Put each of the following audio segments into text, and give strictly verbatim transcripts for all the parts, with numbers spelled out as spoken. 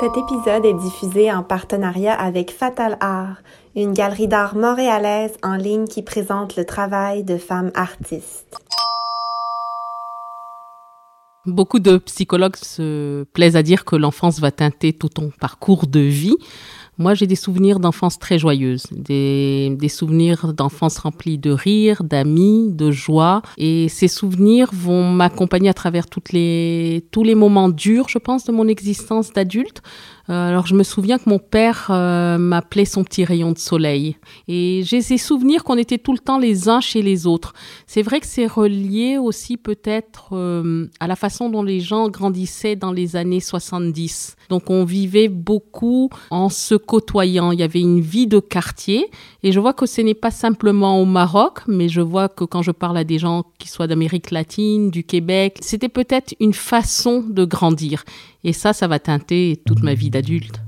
Cet épisode est diffusé en partenariat avec Fatal Art, une galerie d'art montréalaise en ligne qui présente le travail de femmes artistes. Beaucoup de psychologues se plaisent à dire que l'enfance va teinter tout ton parcours de vie. Moi, j'ai des souvenirs d'enfance très joyeuses, des, des souvenirs d'enfance remplis de rires, d'amis, de joie. Et ces souvenirs vont m'accompagner à travers toutes les, tous les moments durs, je pense, de mon existence d'adulte. Euh, alors, je me souviens que mon père euh, m'appelait son petit rayon de soleil. Et j'ai ces souvenirs qu'on était tout le temps les uns chez les autres. C'est vrai que c'est relié aussi peut-être euh, à la façon dont les gens grandissaient dans les années soixante-dix. Donc, on vivait beaucoup en se côtoyant, il y avait une vie de quartier et je vois que ce n'est pas simplement au Maroc, mais je vois que quand je parle à des gens qui soient d'Amérique latine, du Québec, c'était peut-être une façon de grandir et ça, ça va teinter toute ma vie d'adulte.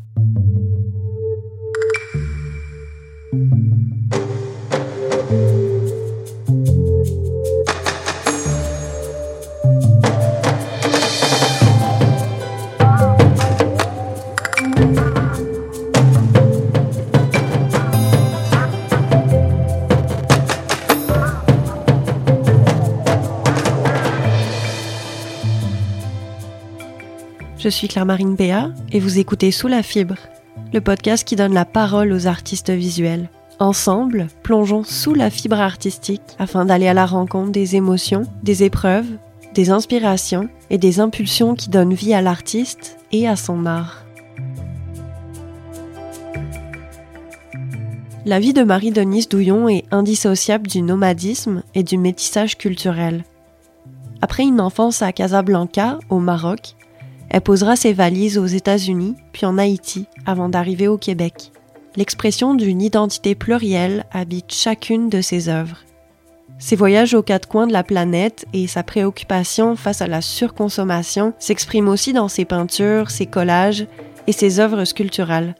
Je suis Claire-Marine Béa et vous écoutez Sous la Fibre, le podcast qui donne la parole aux artistes visuels. Ensemble, plongeons sous la fibre artistique afin d'aller à la rencontre des émotions, des épreuves, des inspirations et des impulsions qui donnent vie à l'artiste et à son art. La vie de Marie-Denise Douillon est indissociable du nomadisme et du métissage culturel. Après une enfance à Casablanca, au Maroc, elle posera ses valises aux États-Unis puis en Haïti avant d'arriver au Québec. L'expression d'une identité plurielle habite chacune de ses œuvres. Ses voyages aux quatre coins de la planète et sa préoccupation face à la surconsommation s'expriment aussi dans ses peintures, ses collages et ses œuvres sculpturales.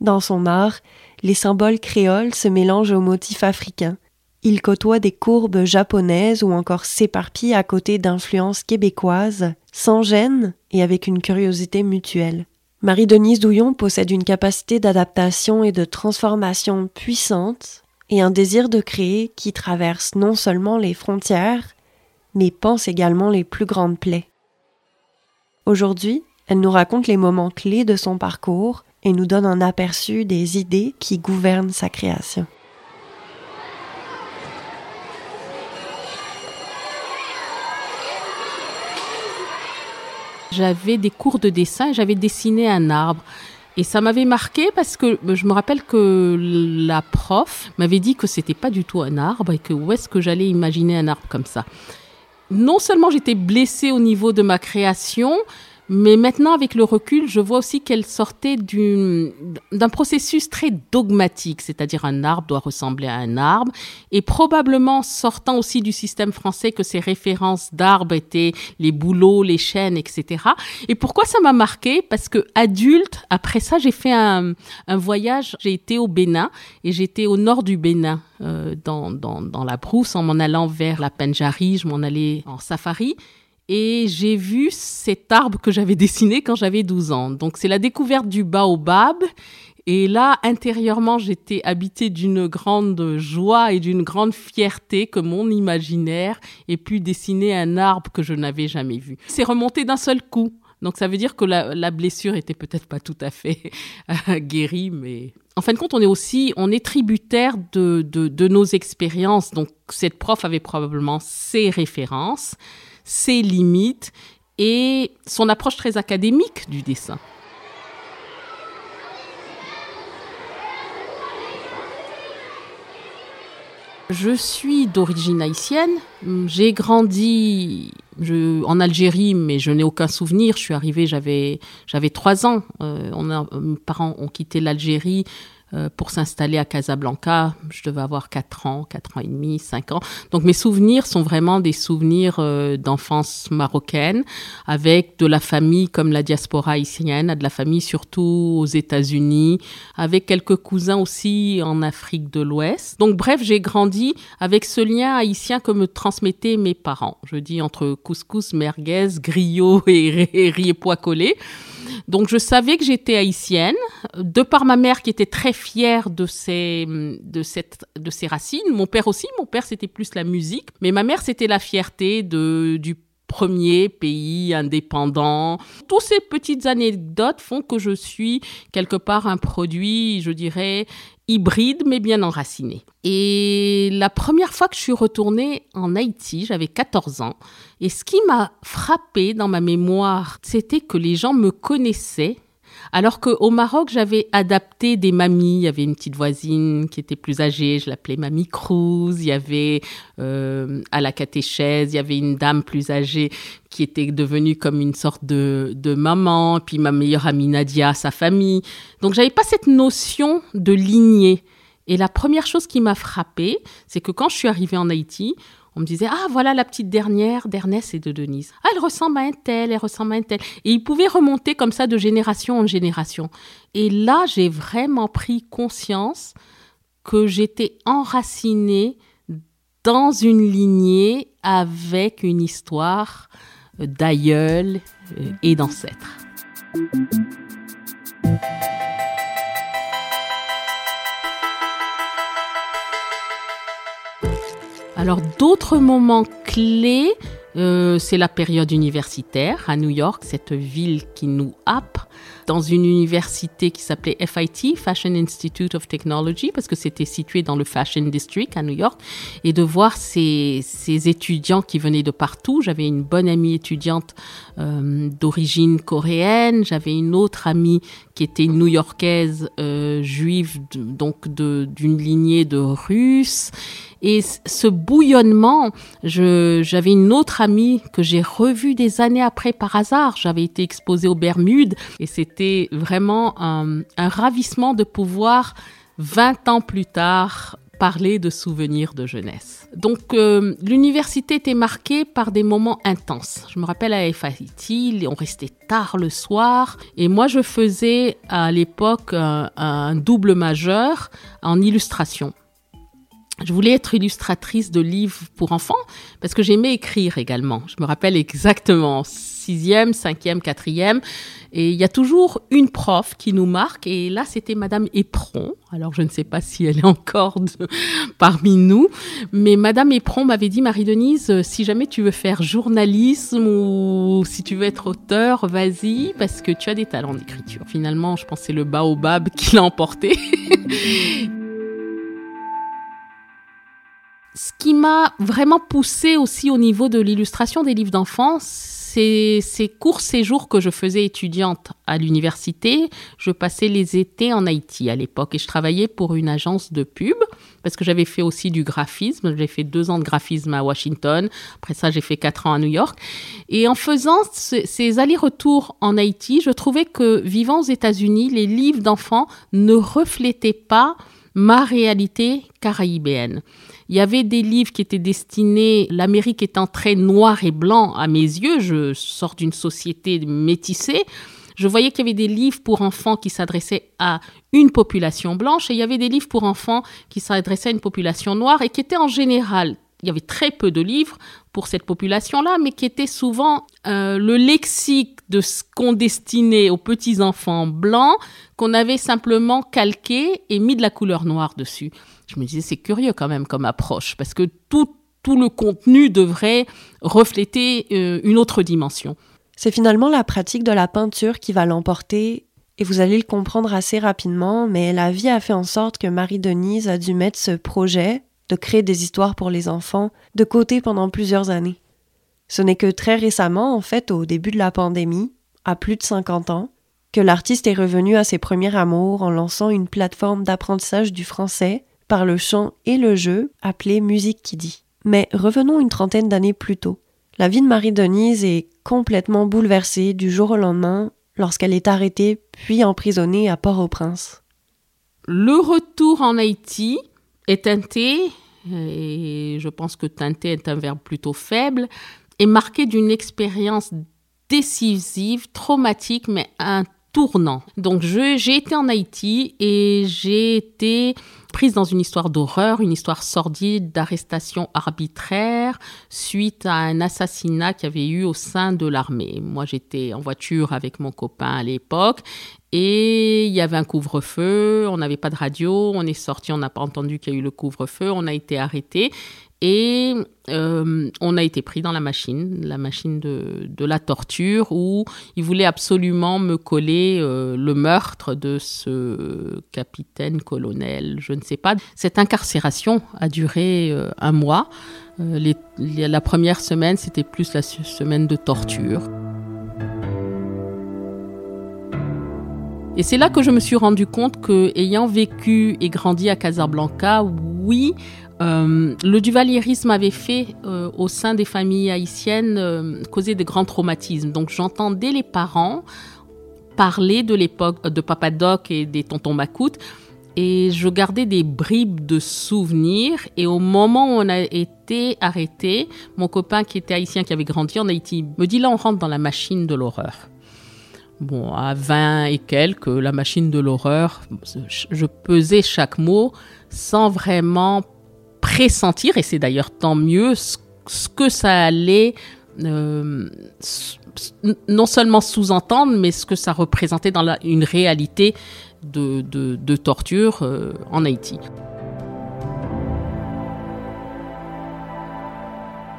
Dans son art, les symboles créoles se mélangent aux motifs africains. Il côtoie des courbes japonaises ou encore s'éparpille à côté d'influences québécoises, sans gêne et avec une curiosité mutuelle. Marie-Denise Douillon possède une capacité d'adaptation et de transformation puissante et un désir de créer qui traverse non seulement les frontières, mais pense également les plus grandes plaies. Aujourd'hui, elle nous raconte les moments clés de son parcours et nous donne un aperçu des idées qui gouvernent sa création. J'avais des cours de dessin, j'avais dessiné un arbre. Et ça m'avait marqué parce que je me rappelle que la prof m'avait dit que c'était pas du tout un arbre et que où est-ce que j'allais imaginer un arbre comme ça. Non seulement j'étais blessée au niveau de ma création, mais maintenant, avec le recul, je vois aussi qu'elle sortait d'une, d'un processus très dogmatique, c'est-à-dire un arbre doit ressembler à un arbre, et probablement sortant aussi du système français que ses références d'arbres étaient les bouleaux, les chênes, et cetera. Et pourquoi ça m'a marquée ? Parce que adulte, après ça, j'ai fait un, un voyage, j'ai été au Bénin, et j'étais au nord du Bénin, euh, dans, dans, dans la brousse, en m'en allant vers la Penjari, je m'en allais en safari. Et j'ai vu cet arbre que j'avais dessiné quand j'avais douze ans. Donc, c'est la découverte du Baobab. Et là, intérieurement, j'étais habitée d'une grande joie et d'une grande fierté que mon imaginaire ait pu dessiner un arbre que je n'avais jamais vu. C'est remonté d'un seul coup. Donc, ça veut dire que la, la blessure était peut-être pas tout à fait guérie, mais... En fin de compte, on est aussi, on est tributaire de, de, de nos expériences. Donc, cette prof avait probablement ses références, ses limites et son approche très académique du dessin. Je suis d'origine haïtienne. J'ai grandi je, en Algérie, mais je n'ai aucun souvenir. Je suis arrivée, j'avais, j'avais trois ans. Euh, on a, mes parents ont quitté l'Algérie euh, pour s'installer à Casablanca. Je devais avoir quatre ans, quatre ans et demi, cinq ans. Donc mes souvenirs sont vraiment des souvenirs euh, d'enfance marocaine, avec de la famille comme la diaspora haïtienne, de la famille surtout aux États-Unis, avec quelques cousins aussi en Afrique de l'Ouest. Donc bref, j'ai grandi avec ce lien haïtien que me transmettaient mes parents. Je dis entre couscous, merguez, griot et riz et pois collés. Donc, je savais que j'étais haïtienne, de par ma mère qui était très fière de ses, de cette, de ses racines. Mon père aussi, mon père, c'était plus la musique. Mais ma mère, c'était la fierté de, du premier pays indépendant. Toutes ces petites anecdotes font que je suis quelque part un produit, je dirais, hybride, mais bien enraciné. Et la première fois que je suis retournée en Haïti, j'avais quatorze ans. Et ce qui m'a frappée dans ma mémoire, c'était que les gens me connaissaient. Alors qu'au Maroc, j'avais adapté des mamies. Il y avait une petite voisine qui était plus âgée, je l'appelais Mamie Cruz. Il y avait euh, à la catéchèse, il y avait une dame plus âgée qui était devenue comme une sorte de, de maman. Puis ma meilleure amie Nadia, sa famille. Donc, je n'avais pas cette notion de lignée. Et la première chose qui m'a frappée, c'est que quand je suis arrivée en Haïti, on me disait « Ah, voilà la petite dernière d'Ernest et de Denise. Ah, elle ressemble à un tel, elle ressemble à un tel. » Et ils pouvaient remonter comme ça de génération en génération. Et là, j'ai vraiment pris conscience que j'étais enracinée dans une lignée avec une histoire d'aïeul et d'ancêtre. Alors, d'autres moments clés, euh, c'est la période universitaire à New York, cette ville qui nous happe, dans une université qui s'appelait F I T, Fashion Institute of Technology, parce que c'était situé dans le Fashion District à New York, et de voir ces, ces étudiants qui venaient de partout. J'avais une bonne amie étudiante euh, d'origine coréenne, j'avais une autre amie qui était new-yorkaise, euh, juive, donc de, d'une lignée de Russes. Et ce bouillonnement, je, j'avais une autre amie que j'ai revue des années après par hasard. J'avais été exposée aux Bermudes et c'était vraiment un, un ravissement de pouvoir, vingt ans plus tard, parler de souvenirs de jeunesse. Donc, euh, l'université était marquée par des moments intenses. Je me rappelle à F I T, on restait tard le soir. Et moi, je faisais à l'époque un, un double majeur en illustration. Je voulais être illustratrice de livres pour enfants parce que j'aimais écrire également. Je me rappelle exactement sixième, cinquième, quatrième. Et il y a toujours une prof qui nous marque. Et là, c'était Madame Épron. Alors, je ne sais pas si elle est encore de, parmi nous. Mais Madame Épron m'avait dit, Marie-Denise, si jamais tu veux faire journalisme ou si tu veux être auteur, vas-y, parce que tu as des talents d'écriture. Finalement, je pense que c'est le Baobab qui l'a emporté. Ce qui m'a vraiment poussée aussi au niveau de l'illustration des livres d'enfants, c'est ces courts séjours que je faisais étudiante à l'université. Je passais les étés en Haïti à l'époque et je travaillais pour une agence de pub parce que j'avais fait aussi du graphisme. J'ai fait deux ans de graphisme à Washington. Après ça, j'ai fait quatre ans à New York. Et en faisant ces allers-retours en Haïti, je trouvais que vivant aux États-Unis, les livres d'enfants ne reflétaient pas ma réalité caraïbéenne. Il y avait des livres qui étaient destinés, l'Amérique étant très noir et blanc à mes yeux, je sors d'une société métissée, je voyais qu'il y avait des livres pour enfants qui s'adressaient à une population blanche et il y avait des livres pour enfants qui s'adressaient à une population noire et qui étaient en général, il y avait très peu de livres pour cette population-là, mais qui étaient souvent euh, le lexique de ce qu'on destinait aux petits-enfants blancs qu'on avait simplement calqué et mis de la couleur noire dessus. Je me disais, c'est curieux quand même comme approche, parce que tout, tout le contenu devrait refléter euh, une autre dimension. C'est finalement la pratique de la peinture qui va l'emporter, et vous allez le comprendre assez rapidement, mais la vie a fait en sorte que Marie-Denise a dû mettre ce projet de créer des histoires pour les enfants de côté pendant plusieurs années. Ce n'est que très récemment, en fait, au début de la pandémie, à plus de cinquante ans, que l'artiste est revenu à ses premiers amours en lançant une plateforme d'apprentissage du français par le chant et le jeu, appelée Musique qui dit. Mais revenons une trentaine d'années plus tôt. La vie de Marie-Denise est complètement bouleversée du jour au lendemain lorsqu'elle est arrêtée puis emprisonnée à Port-au-Prince. Le retour en Haïti est teinté, et je pense que teinté est un verbe plutôt faible, est marqué d'une expérience décisive, traumatique, mais un tournant. Donc, je, j'ai été en Haïti et j'ai été prise dans une histoire d'horreur, une histoire sordide d'arrestation arbitraire suite à un assassinat qu'il y avait eu au sein de l'armée. Moi, j'étais en voiture avec mon copain à l'époque et il y avait un couvre-feu, on n'avait pas de radio, on est sorti, on n'a pas entendu qu'il y a eu le couvre-feu, on a été arrêtés. Et euh, on a été pris dans la machine, la machine de, de la torture, où ils voulaient absolument me coller euh, le meurtre de ce capitaine, colonel, je ne sais pas. Cette incarcération a duré euh, un mois. Euh, les, les, la première semaine, c'était plus la semaine de torture. Et c'est là que je me suis rendu compte qu'ayant vécu et grandi à Casablanca, oui, Euh, le duvalierisme avait fait euh, au sein des familles haïtiennes euh, causer de grands traumatismes. Donc j'entendais les parents parler de l'époque de Papa Doc et des tontons Macoutes et je gardais des bribes de souvenirs. Et au moment où on a été arrêté, mon copain qui était haïtien, qui avait grandi en Haïti, me dit là on rentre dans la machine de l'horreur. Bon, à vingt et quelques, la machine de l'horreur, je pesais chaque mot sans vraiment pressentir, et c'est d'ailleurs tant mieux, ce que ça allait euh, non seulement sous-entendre, mais ce que ça représentait dans la, une réalité de, de, de torture euh, en Haïti.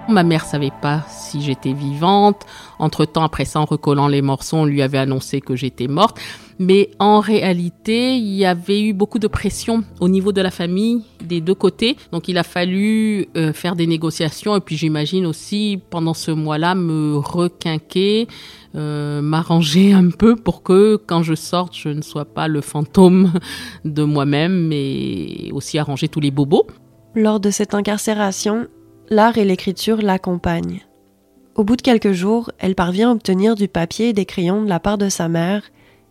Ma mère ne savait pas si j'étais vivante. Entre-temps, après ça, en recollant les morceaux, on lui avait annoncé que j'étais morte. Mais en réalité, il y avait eu beaucoup de pression au niveau de la famille, des deux côtés. Donc, il a fallu euh, faire des négociations. Et puis, j'imagine aussi, pendant ce mois-là, me requinquer, euh, m'arranger un peu pour que, quand je sorte, je ne sois pas le fantôme de moi-même, mais aussi arranger tous les bobos. Lors de cette incarcération, l'art et l'écriture l'accompagnent. Au bout de quelques jours, elle parvient à obtenir du papier et des crayons de la part de sa mère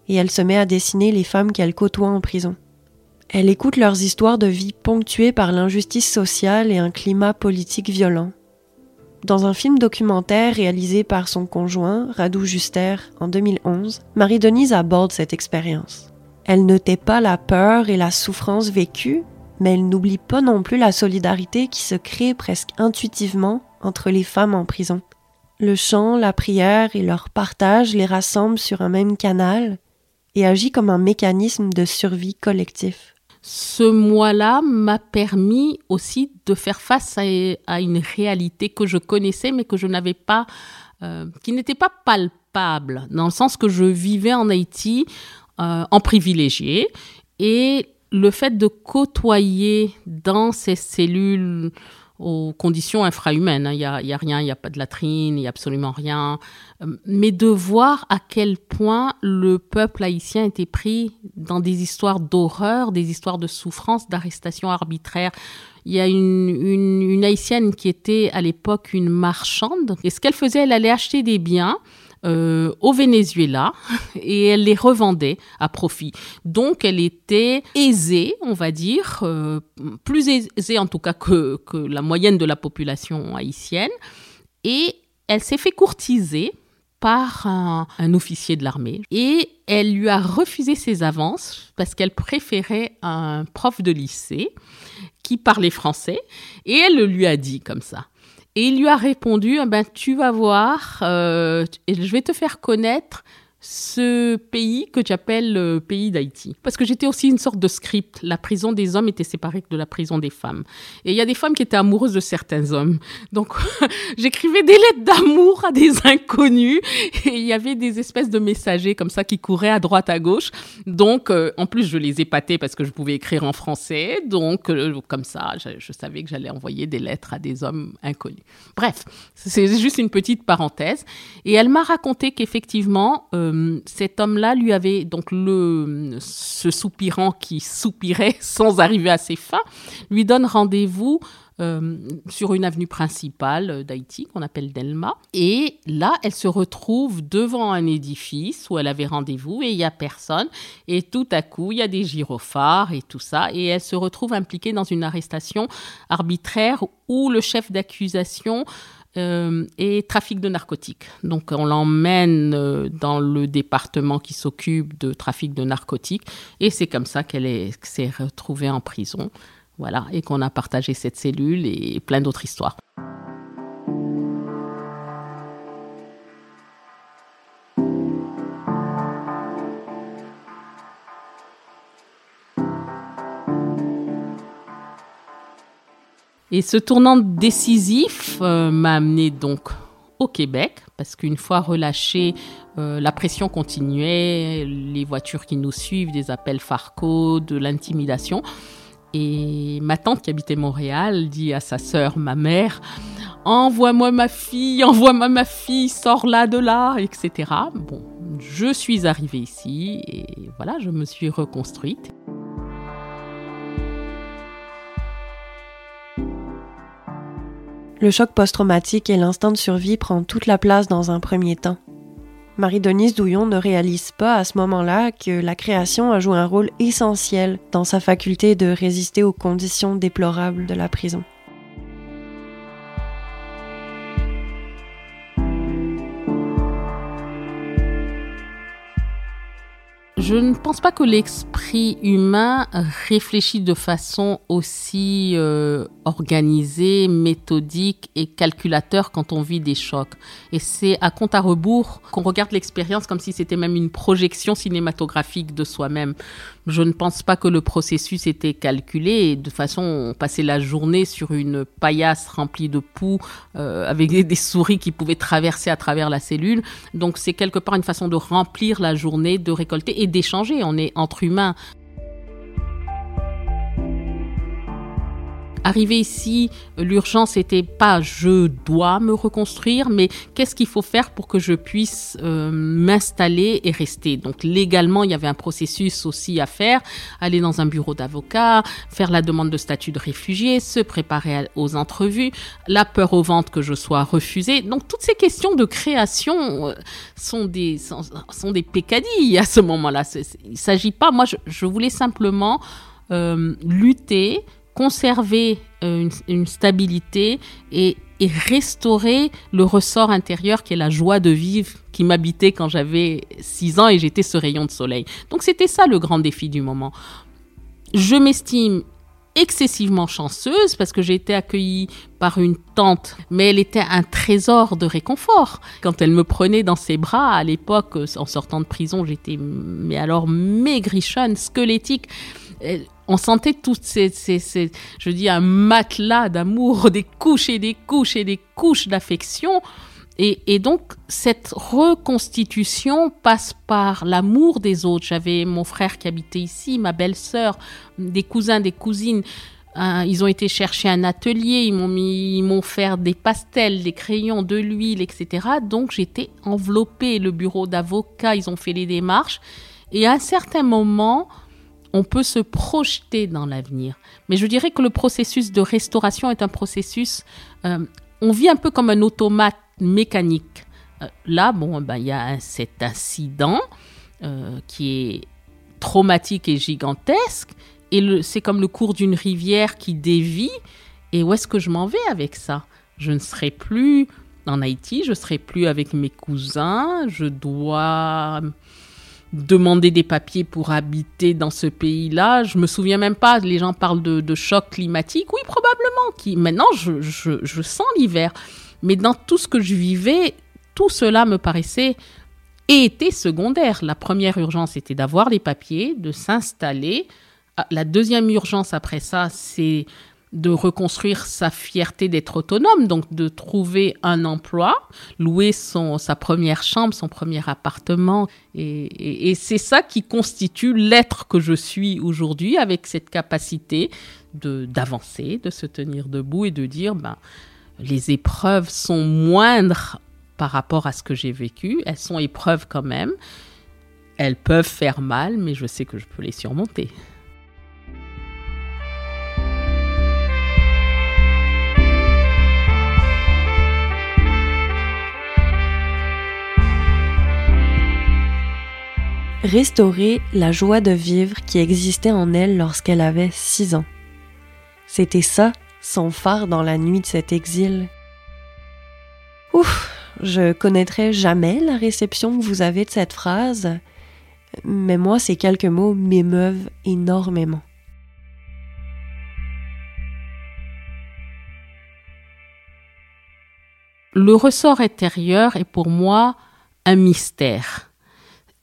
et elle se met à dessiner les femmes qu'elle côtoie en prison. Elle écoute leurs histoires de vie ponctuées par l'injustice sociale et un climat politique violent. Dans un film documentaire réalisé par son conjoint, Radu Juster, en deux mille onze, Marie-Denise aborde cette expérience. Elle ne tait pas la peur et la souffrance vécues, mais elle n'oublie pas non plus la solidarité qui se crée presque intuitivement entre les femmes en prison. Le chant, la prière et leur partage les rassemblent sur un même canal et agit comme un mécanisme de survie collectif. Ce mois-là m'a permis aussi de faire face à, à une réalité que je connaissais mais que je n'avais pas, euh, qui n'était pas palpable, dans le sens que je vivais en Haïti euh, en privilégié et le fait de côtoyer dans ces cellules aux conditions infrahumaines, il n'y a, il y a rien, il n'y a pas de latrine, il n'y a absolument rien, mais de voir à quel point le peuple haïtien était pris dans des histoires d'horreur, des histoires de souffrance, d'arrestation arbitraire. Il y a une, une, une haïtienne qui était à l'époque une marchande, et ce qu'elle faisait, elle allait acheter des biens, Euh, au Venezuela, et elle les revendait à profit. Donc, elle était aisée, on va dire, euh, plus aisée en tout cas que, que la moyenne de la population haïtienne. Et elle s'est fait courtiser par un, un officier de l'armée. Et elle lui a refusé ses avances parce qu'elle préférait un prof de lycée qui parlait français. Et elle le lui a dit comme ça. Et il lui a répondu, eh ben, tu vas voir, euh, je vais te faire connaître ce pays que j'appelle le pays d'Haïti. Parce que j'étais aussi une sorte de script. La prison des hommes était séparée de la prison des femmes. Et il y a des femmes qui étaient amoureuses de certains hommes. Donc, j'écrivais des lettres d'amour à des inconnus. Et il y avait des espèces de messagers comme ça qui couraient à droite, à gauche. Donc, euh, en plus, je les épatais parce que je pouvais écrire en français. Donc, euh, comme ça, je, je savais que j'allais envoyer des lettres à des hommes inconnus. Bref, c'est juste une petite parenthèse. Et elle m'a raconté qu'effectivement... Euh, cet homme-là lui avait, donc le, ce soupirant qui soupirait sans arriver à ses fins, lui donne rendez-vous euh, sur une avenue principale d'Haïti qu'on appelle Delma. Et là, elle se retrouve devant un édifice où elle avait rendez-vous et il n'y a personne. Et tout à coup, il y a des gyrophares et tout ça. Et elle se retrouve impliquée dans une arrestation arbitraire où le chef d'accusation euh, et trafic de narcotiques. Donc, on l'emmène dans le département qui s'occupe de trafic de narcotiques et c'est comme ça qu'elle est, s'est retrouvée en prison. Voilà, et qu'on a partagé cette cellule et plein d'autres histoires. Et ce tournant décisif euh, m'a amené donc au Québec, parce qu'une fois relâchée, euh, la pression continuait, les voitures qui nous suivent, des appels Farco, de l'intimidation. Et ma tante qui habitait Montréal dit à sa sœur, ma mère, « Envoie-moi ma fille, envoie-moi ma fille, sors-la de là », et cetera. Bon, je suis arrivée ici et voilà, je me suis reconstruite. Le choc post-traumatique et l'instinct de survie prend toute la place dans un premier temps. Marie-Denise Douillon ne réalise pas à ce moment-là que la création a joué un rôle essentiel dans sa faculté de résister aux conditions déplorables de la prison. Je ne pense pas que l'esprit humain réfléchit de façon aussi euh, organisée, méthodique et calculateur quand on vit des chocs. Et c'est à compte à rebours qu'on regarde l'expérience comme si c'était même une projection cinématographique de soi-même. Je ne pense pas que le processus était calculé. Et de façon, on passait la journée sur une paillasse remplie de poux euh, avec des, des souris qui pouvaient traverser à travers la cellule. Donc c'est quelque part une façon de remplir la journée, de récolter et d'échanger. On est entre humains. Arrivé ici, l'urgence n'était pas « je dois me reconstruire », mais qu'est-ce qu'il faut faire pour que je puisse euh, m'installer et rester. Donc légalement, il y avait un processus aussi à faire, aller dans un bureau d'avocat, faire la demande de statut de réfugié, se préparer aux entrevues, la peur au ventre que je sois refusée. Donc toutes ces questions de création euh, sont, des, sont, sont des pécadilles à ce moment-là. C'est, c'est, il ne s'agit pas, moi je, je voulais simplement euh, lutter, conserver une, une stabilité et, et restaurer le ressort intérieur qui est la joie de vivre qui m'habitait quand j'avais six ans et j'étais ce rayon de soleil. Donc c'était ça le grand défi du moment. Je m'estime excessivement chanceuse parce que j'ai été accueillie par une tante, mais elle était un trésor de réconfort. Quand elle me prenait dans ses bras, à l'époque, en sortant de prison, j'étais mais alors maigrichonne, squelettique. On sentait toutes ces, ces, ces, je dis, un matelas d'amour, des couches et des couches et des couches d'affection. Et, et donc, cette reconstitution passe par l'amour des autres. J'avais mon frère qui habitait ici, ma belle-sœur, des cousins, des cousines. Hein, ils ont été chercher un atelier, ils m'ont mis, ils m'ont fait des pastels, des crayons, de l'huile, et cetera. Donc, j'étais enveloppée. Le bureau d'avocat, ils ont fait les démarches. Et à un certain moment, on peut se projeter dans l'avenir. Mais je dirais que le processus de restauration est un processus... Euh, on vit un peu comme un automate mécanique. Euh, là, bon, ben, y a un, cet incident euh, qui est traumatique et gigantesque. Et le, c'est comme le cours d'une rivière qui dévie. Et où est-ce que je m'en vais avec ça? Je ne serai plus en Haïti, je ne serai plus avec mes cousins. Je dois... demander des papiers pour habiter dans ce pays-là, je me souviens même pas, les gens parlent de, de choc climatique, oui probablement, qui, maintenant je, je, je sens l'hiver, mais dans tout ce que je vivais, tout cela me paraissait et était secondaire. La première urgence était d'avoir les papiers, de s'installer, la deuxième urgence après ça c'est de reconstruire sa fierté d'être autonome, donc de trouver un emploi, louer son, sa première chambre, son premier appartement. Et, et, et c'est ça qui constitue l'être que je suis aujourd'hui, avec cette capacité de, d'avancer, de se tenir debout et de dire ben, les épreuves sont moindres par rapport à ce que j'ai vécu, elles sont épreuves quand même, elles peuvent faire mal, mais je sais que je peux les surmonter. Restaurer la joie de vivre qui existait en elle lorsqu'elle avait six ans. C'était ça, son phare dans la nuit de cet exil. ouf, je connaîtrai jamais la réception que vous avez de cette phrase, mais moi, ces quelques mots m'émeuvent énormément. Le ressort intérieur est pour moi un mystère.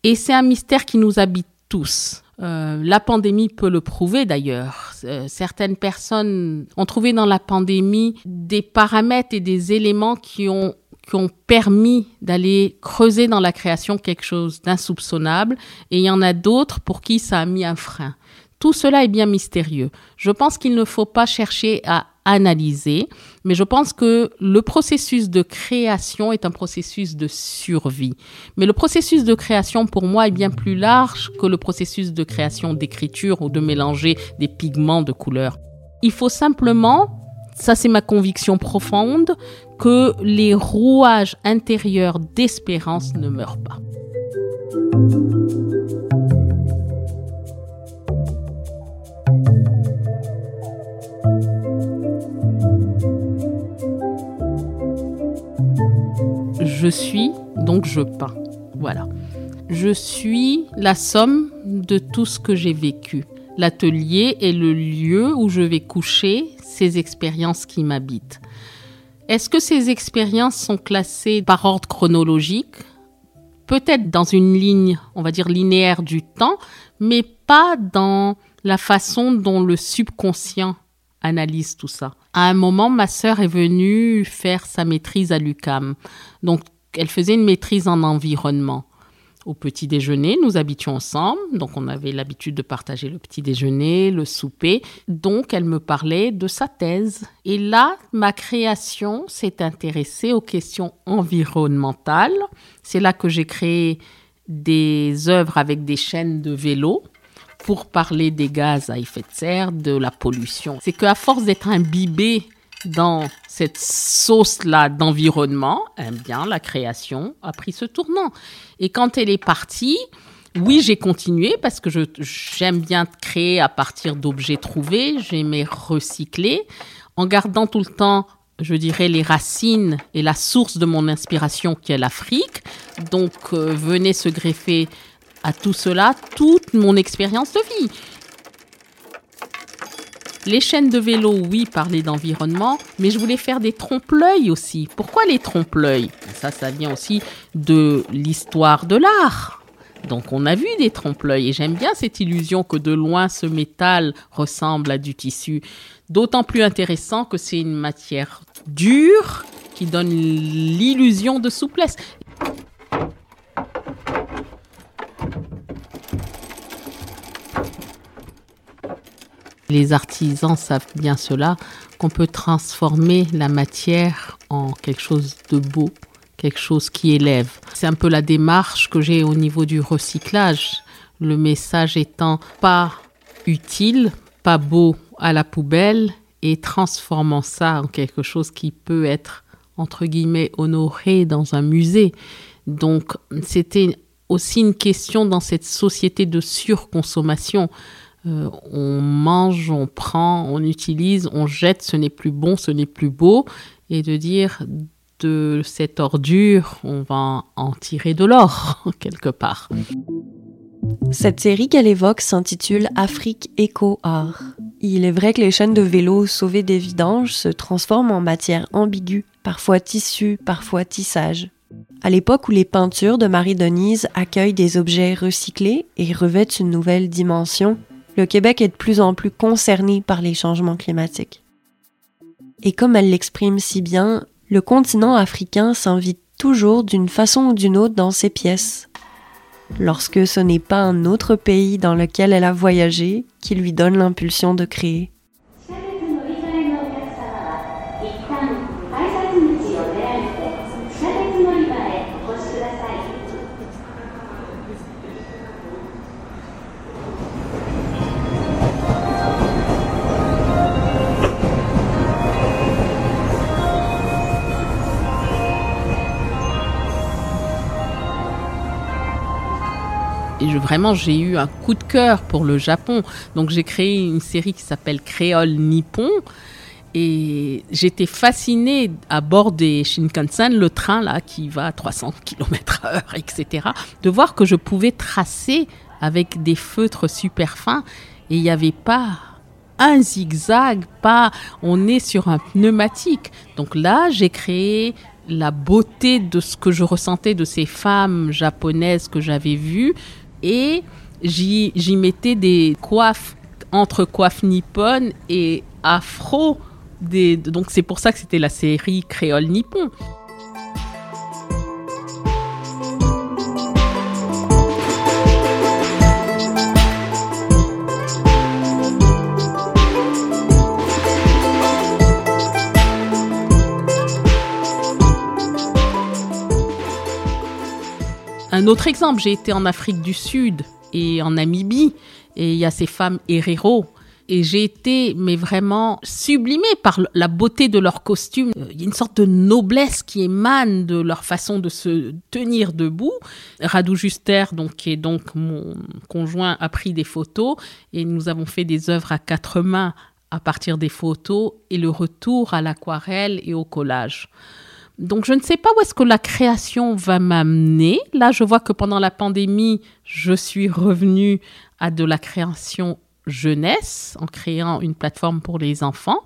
Et c'est un mystère qui nous habite tous. Euh, la pandémie peut le prouver d'ailleurs. Euh, certaines personnes ont trouvé dans la pandémie des paramètres et des éléments qui ont, qui ont permis d'aller creuser dans la création quelque chose d'insoupçonnable. Et il y en a d'autres pour qui ça a mis un frein. Tout cela est bien mystérieux. Je pense qu'il ne faut pas chercher à analyser, mais je pense que le processus de création est un processus de survie. Mais le processus de création, pour moi, est bien plus large que le processus de création d'écriture ou de mélanger des pigments de couleurs. Il faut simplement, ça c'est ma conviction profonde, que les rouages intérieurs d'espérance ne meurent pas. Je suis, donc je peins. Voilà. Je suis la somme de tout ce que j'ai vécu. L'atelier est le lieu où je vais coucher ces expériences qui m'habitent. Est-ce que ces expériences sont classées par ordre chronologique ? Peut-être dans une ligne, on va dire linéaire du temps, mais pas dans la façon dont le subconscient analyse tout ça. À un moment, ma sœur est venue faire sa maîtrise à l'U Q A M. Donc, elle faisait une maîtrise en environnement. Au petit déjeuner, nous habitions ensemble. Donc, on avait l'habitude de partager le petit déjeuner, le souper. Donc, elle me parlait de sa thèse. Et là, ma création s'est intéressée aux questions environnementales. C'est là que j'ai créé des œuvres avec des chaînes de vélo, pour parler des gaz à effet de serre, de la pollution. C'est qu'à force d'être imbibé dans cette sauce-là d'environnement, eh bien, la création a pris ce tournant. Et quand elle est partie, oui, j'ai continué parce que je, j'aime bien créer à partir d'objets trouvés, j'aimais recycler, en gardant tout le temps, je dirais, les racines et la source de mon inspiration qui est l'Afrique. Donc, euh, venez se greffer à tout cela, toute mon expérience de vie. Les chaînes de vélo, oui, parlaient d'environnement, mais je voulais faire des trompe-l'œil aussi. Pourquoi les trompe-l'œil ? Ça, ça vient aussi de l'histoire de l'art. Donc, on a vu des trompe-l'œil et j'aime bien cette illusion que de loin, ce métal ressemble à du tissu. D'autant plus intéressant que c'est une matière dure qui donne l'illusion de souplesse. Les artisans savent bien cela, qu'on peut transformer la matière en quelque chose de beau, quelque chose qui élève. C'est un peu la démarche que j'ai au niveau du recyclage. Le message étant pas utile, pas beau à la poubelle et transformant ça en quelque chose qui peut être, entre guillemets, honoré dans un musée. Donc, c'était aussi une question dans cette société de surconsommation. Euh, on mange, on prend, on utilise, on jette, ce n'est plus bon, ce n'est plus beau. Et de dire de cette ordure, on va en tirer de l'or, quelque part. Cette série qu'elle évoque s'intitule « Afrique éco-art ». Il est vrai que les chaînes de vélos sauvées des vidanges se transforment en matière ambiguë, parfois tissu, parfois tissage. À l'époque où les peintures de Marie-Denise accueillent des objets recyclés et revêtent une nouvelle dimension, le Québec est de plus en plus concerné par les changements climatiques. Et comme elle l'exprime si bien, le continent africain s'invite toujours d'une façon ou d'une autre dans ses pièces. Lorsque ce n'est pas un autre pays dans lequel elle a voyagé qui lui donne l'impulsion de créer. Et je, vraiment, j'ai eu un coup de cœur pour le Japon. Donc, j'ai créé une série qui s'appelle Créole Nippon Et j'étais fascinée à bord des Shinkansen, le train là qui va à trois cents kilomètres heure, et cetera, de voir que je pouvais tracer avec des feutres super fins. Et il n'y avait pas un zigzag, pas on est sur un pneumatique. Donc là, j'ai créé la beauté de ce que je ressentais de ces femmes japonaises que j'avais vues. Et j'y, j'y mettais des coiffes, entre coiffes nippones et afro. Des, donc c'est pour ça que c'était la série Créole Nippon. Un autre exemple, j'ai été en Afrique du Sud et en Namibie, et il y a ces femmes Herero. Et j'ai été, mais vraiment, sublimée par la beauté de leurs costumes. Il y a une sorte de noblesse qui émane de leur façon de se tenir debout. Radu Juster, donc, qui est donc mon conjoint, a pris des photos. Et nous avons fait des œuvres à quatre mains à partir des photos et le retour à l'aquarelle et au collage. Donc, je ne sais pas où est-ce que la création va m'amener. Là, je vois que pendant la pandémie, je suis revenue à de la création jeunesse en créant une plateforme pour les enfants.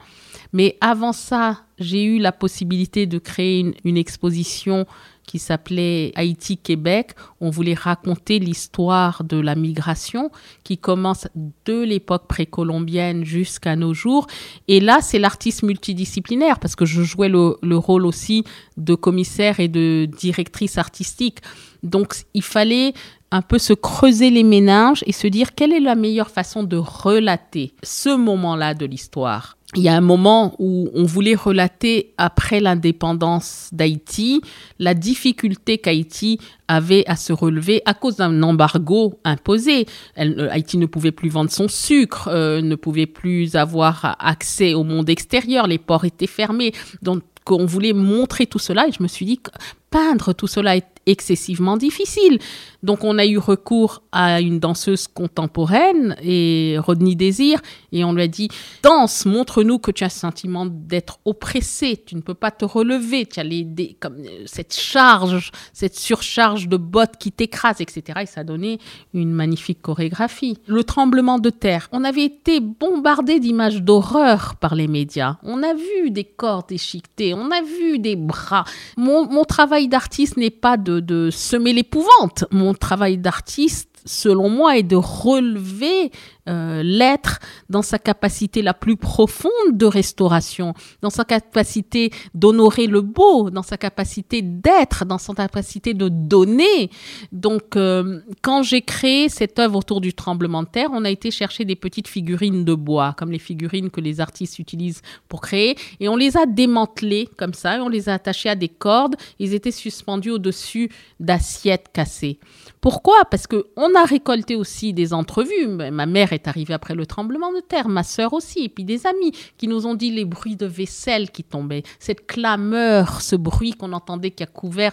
Mais avant ça, j'ai eu la possibilité de créer une, une exposition qui s'appelait Haïti-Québec. On voulait raconter l'histoire de la migration qui commence de l'époque précolombienne jusqu'à nos jours. Et là, c'est l'artiste multidisciplinaire parce que je jouais le, le rôle aussi de commissaire et de directrice artistique. Donc, il fallait un peu se creuser les méninges et se dire quelle est la meilleure façon de relater ce moment-là de l'histoire. Il y a un moment où on voulait relater, après l'indépendance d'Haïti, la difficulté qu'Haïti avait à se relever à cause d'un embargo imposé. Elle, Haïti ne pouvait plus vendre son sucre, euh, ne pouvait plus avoir accès au monde extérieur, les ports étaient fermés. Donc, on voulait montrer tout cela et je me suis dit que peindre tout cela est excessivement difficile. Donc, on a eu recours à une danseuse contemporaine, et Rodney Désir, et on lui a dit « Danse, montre-nous que tu as le sentiment d'être oppressé, tu ne peux pas te relever, tu as les, des, comme, cette charge, cette surcharge de bottes qui t'écrase, et cetera » Et ça a donné une magnifique chorégraphie. Le tremblement de terre. On avait été bombardé d'images d'horreur par les médias. On a vu des corps déchiquetés, on a vu des bras. Mon, mon travail d'artiste n'est pas de de semer l'épouvante. Mon travail d'artiste, selon moi, est de relever euh, l'être dans sa capacité la plus profonde de restauration, dans sa capacité d'honorer le beau, dans sa capacité d'être, dans sa capacité de donner. Donc, euh, quand j'ai créé cette œuvre autour du tremblement de terre, on a été chercher des petites figurines de bois, comme les figurines que les artistes utilisent pour créer, et on les a démantelées comme ça, et on les a attachées à des cordes. Ils étaient suspendus au-dessus d'assiettes cassées. Pourquoi ? Parce qu'on a récolté aussi des entrevues. Ma mère est arrivée après le tremblement de terre, ma sœur aussi, et puis des amis qui nous ont dit les bruits de vaisselle qui tombaient, cette clameur, ce bruit qu'on entendait qui a couvert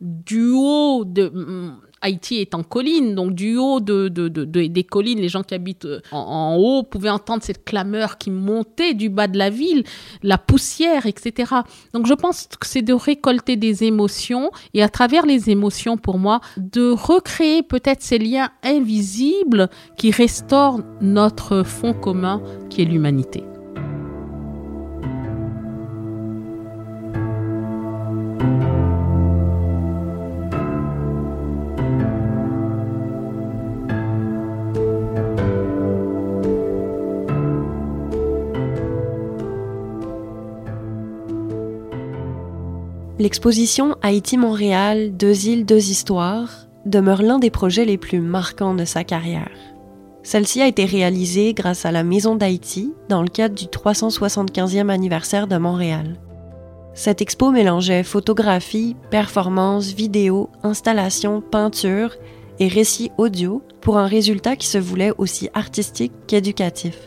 du haut de... Haïti est en colline, donc du haut de, de, de, de, des collines, les gens qui habitent en, en haut pouvaient entendre cette clameur qui montait du bas de la ville, la poussière, et cetera. Donc je pense que c'est de récolter des émotions et à travers les émotions, pour moi, de recréer peut-être ces liens invisibles qui restaurent notre fond commun qui est l'humanité. L'exposition Haïti-Montréal, deux îles, deux histoires demeure l'un des projets les plus marquants de sa carrière. Celle-ci a été réalisée grâce à la Maison d'Haïti dans le cadre du trois cent soixante-quinzième anniversaire de Montréal. Cette expo mélangeait photographie, performances, vidéos, installations, peintures et récits audio pour un résultat qui se voulait aussi artistique qu'éducatif.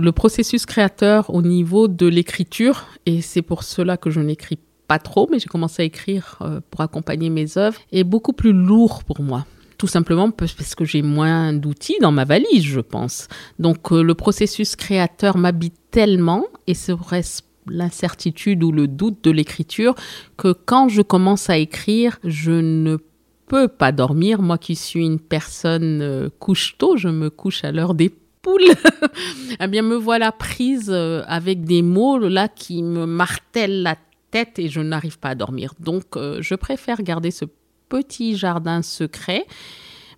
le processus créateur au niveau de l'écriture, et c'est pour cela que je n'écris pas trop, mais j'ai commencé à écrire euh, pour accompagner mes œuvres, est beaucoup plus lourd pour moi. Tout simplement parce que j'ai moins d'outils dans ma valise, je pense. Donc euh, le processus créateur m'habite tellement, et serait-ce l'incertitude ou le doute de l'écriture, que quand je commence à écrire, je ne peux pas dormir. Moi qui suis une personne euh, couche tôt, je me couche à l'heure des poule. Eh bien, me voilà prise avec des mots là qui me martèlent la tête et je n'arrive pas à dormir. Donc, euh, je préfère garder ce petit jardin secret.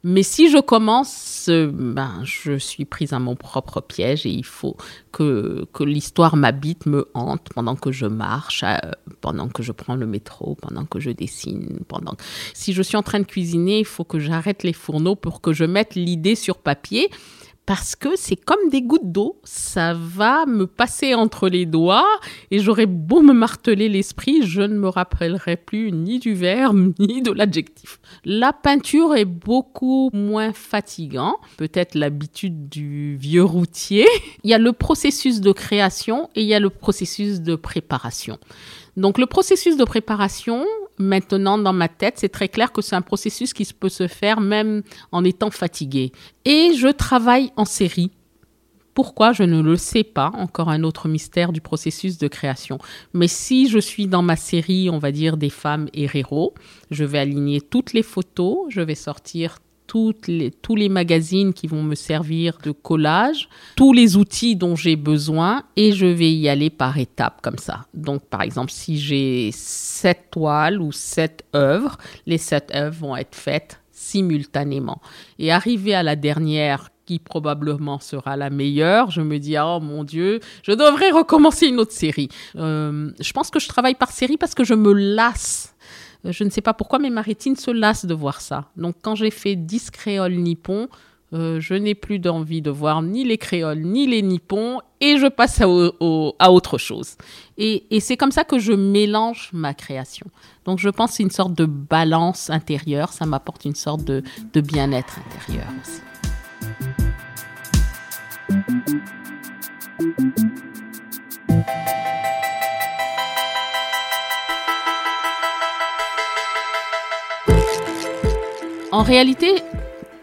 Mais si je commence, euh, ben, je suis prise à mon propre piège et il faut que, que l'histoire m'habite, me hante pendant que je marche, euh, pendant que je prends le métro, pendant que je dessine. Pendant... Si je suis en train de cuisiner, il faut que j'arrête les fourneaux pour que je mette l'idée sur papier. Parce que c'est comme des gouttes d'eau, ça va me passer entre les doigts et j'aurais beau me marteler l'esprit, je ne me rappellerai plus ni du verbe ni de l'adjectif. La peinture est beaucoup moins fatigante, peut-être l'habitude du vieux routier. Il y a le processus de création et il y a le processus de préparation. Donc le processus de préparation, maintenant dans ma tête, c'est très clair que c'est un processus qui peut se faire même en étant fatigué. Et je travaille en série. Pourquoi? Je ne le sais pas. Encore un autre mystère du processus de création. Mais si je suis dans ma série, on va dire, des femmes Herero, je vais aligner toutes les photos, je vais sortir toutes les, tous les magazines qui vont me servir de collage, tous les outils dont j'ai besoin et je vais y aller par étapes comme ça. Donc, par exemple, si j'ai sept toiles ou sept œuvres, les sept œuvres vont être faites simultanément. Et arrivé à la dernière, qui probablement sera la meilleure, je me dis « Oh mon Dieu, je devrais recommencer une autre série euh, ». Je pense que je travaille par série parce que je me lasse. Je ne sais pas pourquoi, mais ma rétine se lasse de voir ça. Donc, quand j'ai fait dix créoles nippons, euh, je n'ai plus d'envie de voir ni les créoles ni les nippons et je passe à, au, à autre chose. Et, et c'est comme ça que je mélange ma création. Donc, je pense que c'est une sorte de balance intérieure. Ça m'apporte une sorte de, de bien-être intérieur aussi. En réalité,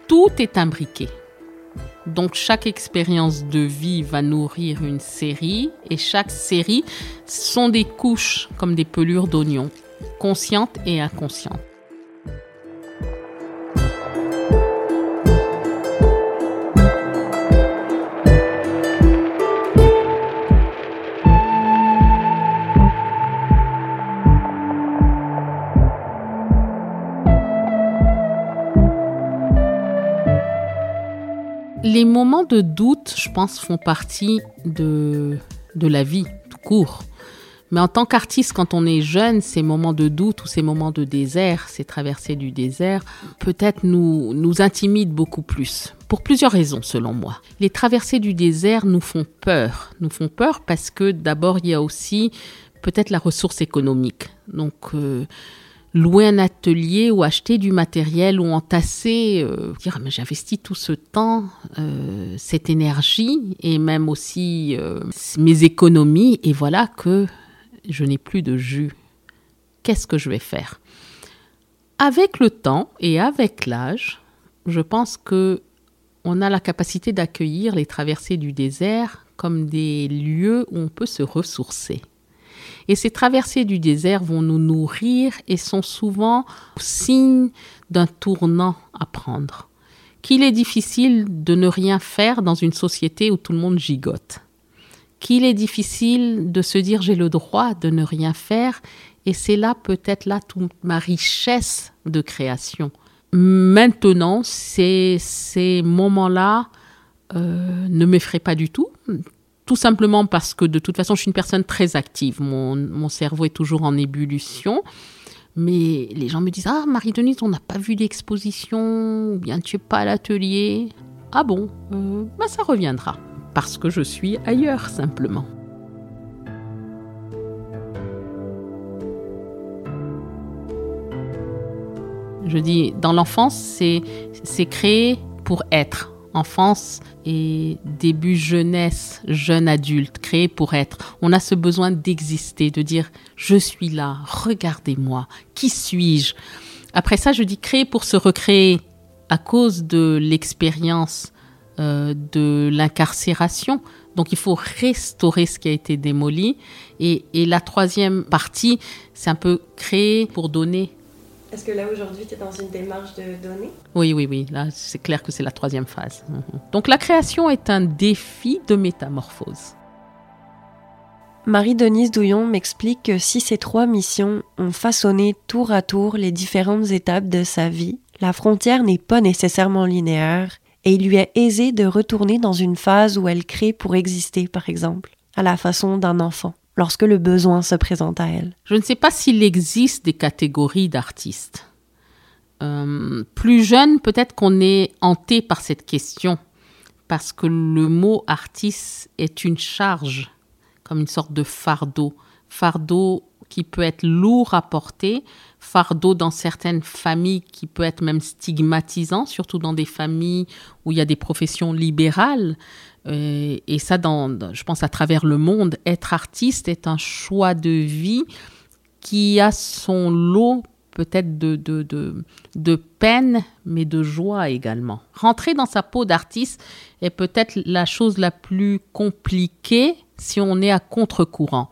tout est imbriqué. Donc, chaque expérience de vie va nourrir une série et chaque série sont des couches comme des pelures d'oignons, conscientes et inconscientes. Les moments de doute, je pense, font partie de, de la vie, tout court. Mais en tant qu'artiste, quand on est jeune, ces moments de doute ou ces moments de désert, ces traversées du désert, peut-être nous, nous intimident beaucoup plus. Pour plusieurs raisons, selon moi. Les traversées du désert nous font peur. Nous font peur parce que, d'abord, il y a aussi peut-être la ressource économique. Donc... Euh, louer un atelier ou acheter du matériel ou entasser, euh, dire mais j'investis tout ce temps, euh, cette énergie et même aussi euh, mes économies et voilà que je n'ai plus de jus. Qu'est-ce que je vais faire? Avec le temps et avec l'âge, je pense que on a la capacité d'accueillir les traversées du désert comme des lieux où on peut se ressourcer. Et ces traversées du désert vont nous nourrir et sont souvent signes d'un tournant à prendre. Qu'il est difficile de ne rien faire dans une société où tout le monde gigote. Qu'il est difficile de se dire j'ai le droit de ne rien faire et c'est là peut-être là toute ma richesse de création. Maintenant, ces, ces moments-là euh, ne m'effraient pas du tout. Tout simplement parce que de toute façon, je suis une personne très active. Mon, mon cerveau est toujours en ébullition. Mais les gens me disent « Ah, Marie-Denise, on n'a pas vu l'exposition. Ou bien tu n'es pas à l'atelier. » Ah bon, euh, bah ça reviendra. Parce que je suis ailleurs, simplement. Je dis, dans l'enfance, c'est, c'est créer pour être. enfance et début jeunesse, jeune adulte, créé pour être. On a ce besoin d'exister, de dire « je suis là, regardez-moi, qui suis-je » Après ça, je dis créer pour se recréer à cause de l'expérience euh, de l'incarcération. Donc, il faut restaurer ce qui a été démoli. Et, et la troisième partie, c'est un peu créer pour donner. Est-ce que là, aujourd'hui, tu es dans une démarche de donner ? Oui, oui, oui. Là, c'est clair que c'est la troisième phase. Donc, la création est un défi de métamorphose. Marie-Denise Douillon m'explique que si ces trois missions ont façonné tour à tour les différentes étapes de sa vie, la frontière n'est pas nécessairement linéaire et il lui est aisé de retourner dans une phase où elle crée pour exister, par exemple, à la façon d'un enfant, lorsque le besoin se présente à elle. Je ne sais pas s'il existe des catégories d'artistes. Euh, plus jeune, peut-être qu'on est hanté par cette question, parce que le mot artiste est une charge, comme une sorte de fardeau, fardeau qui peut être lourd à porter, fardeau dans certaines familles qui peut être même stigmatisant, surtout dans des familles où il y a des professions libérales. Et ça, dans, je pense à travers le monde, être artiste est un choix de vie qui a son lot peut-être de, de, de, de peine, mais de joie également. Rentrer dans sa peau d'artiste est peut-être la chose la plus compliquée si on est à contre-courant.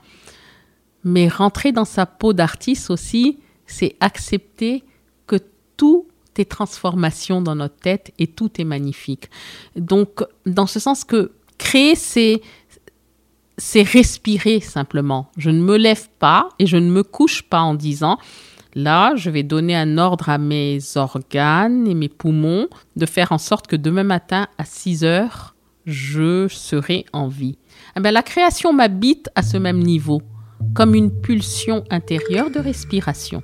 Mais rentrer dans sa peau d'artiste aussi, c'est accepter que tout est transformation dans notre tête et tout est magnifique. Donc, dans ce sens que créer, c'est, c'est respirer simplement. Je ne me lève pas et je ne me couche pas en disant « là, je vais donner un ordre à mes organes et mes poumons de faire en sorte que demain matin à six heures, je serai en vie. » Eh bien, la création m'habite à ce même niveau, comme une pulsion intérieure de respiration.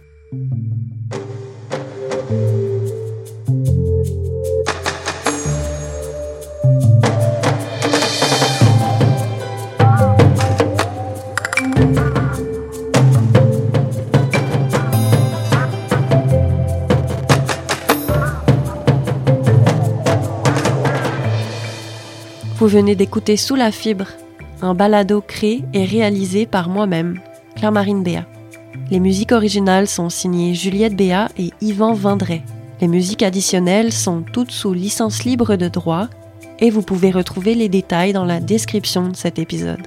Vous venez d'écouter Sous la Fibre, un balado créé et réalisé par moi-même, Claire-Marine Béa. Les musiques originales sont signées Juliette Béa et Yvan Vindray. Les musiques additionnelles sont toutes sous licence libre de droit et vous pouvez retrouver les détails dans la description de cet épisode.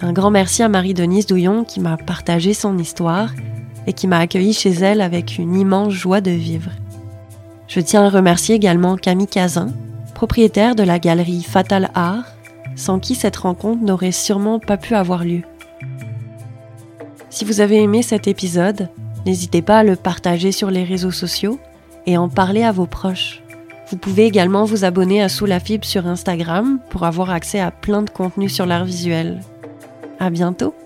Un grand merci à Marie-Denise Douillon qui m'a partagé son histoire et qui m'a accueillie chez elle avec une immense joie de vivre. Je tiens à remercier également Camille Cazin, propriétaire de la galerie Fatal Art, sans qui cette rencontre n'aurait sûrement pas pu avoir lieu. Si vous avez aimé cet épisode, n'hésitez pas à le partager sur les réseaux sociaux et en parler à vos proches. Vous pouvez également vous abonner à Sous la Fibre sur Instagram pour avoir accès à plein de contenus sur l'art visuel. À bientôt!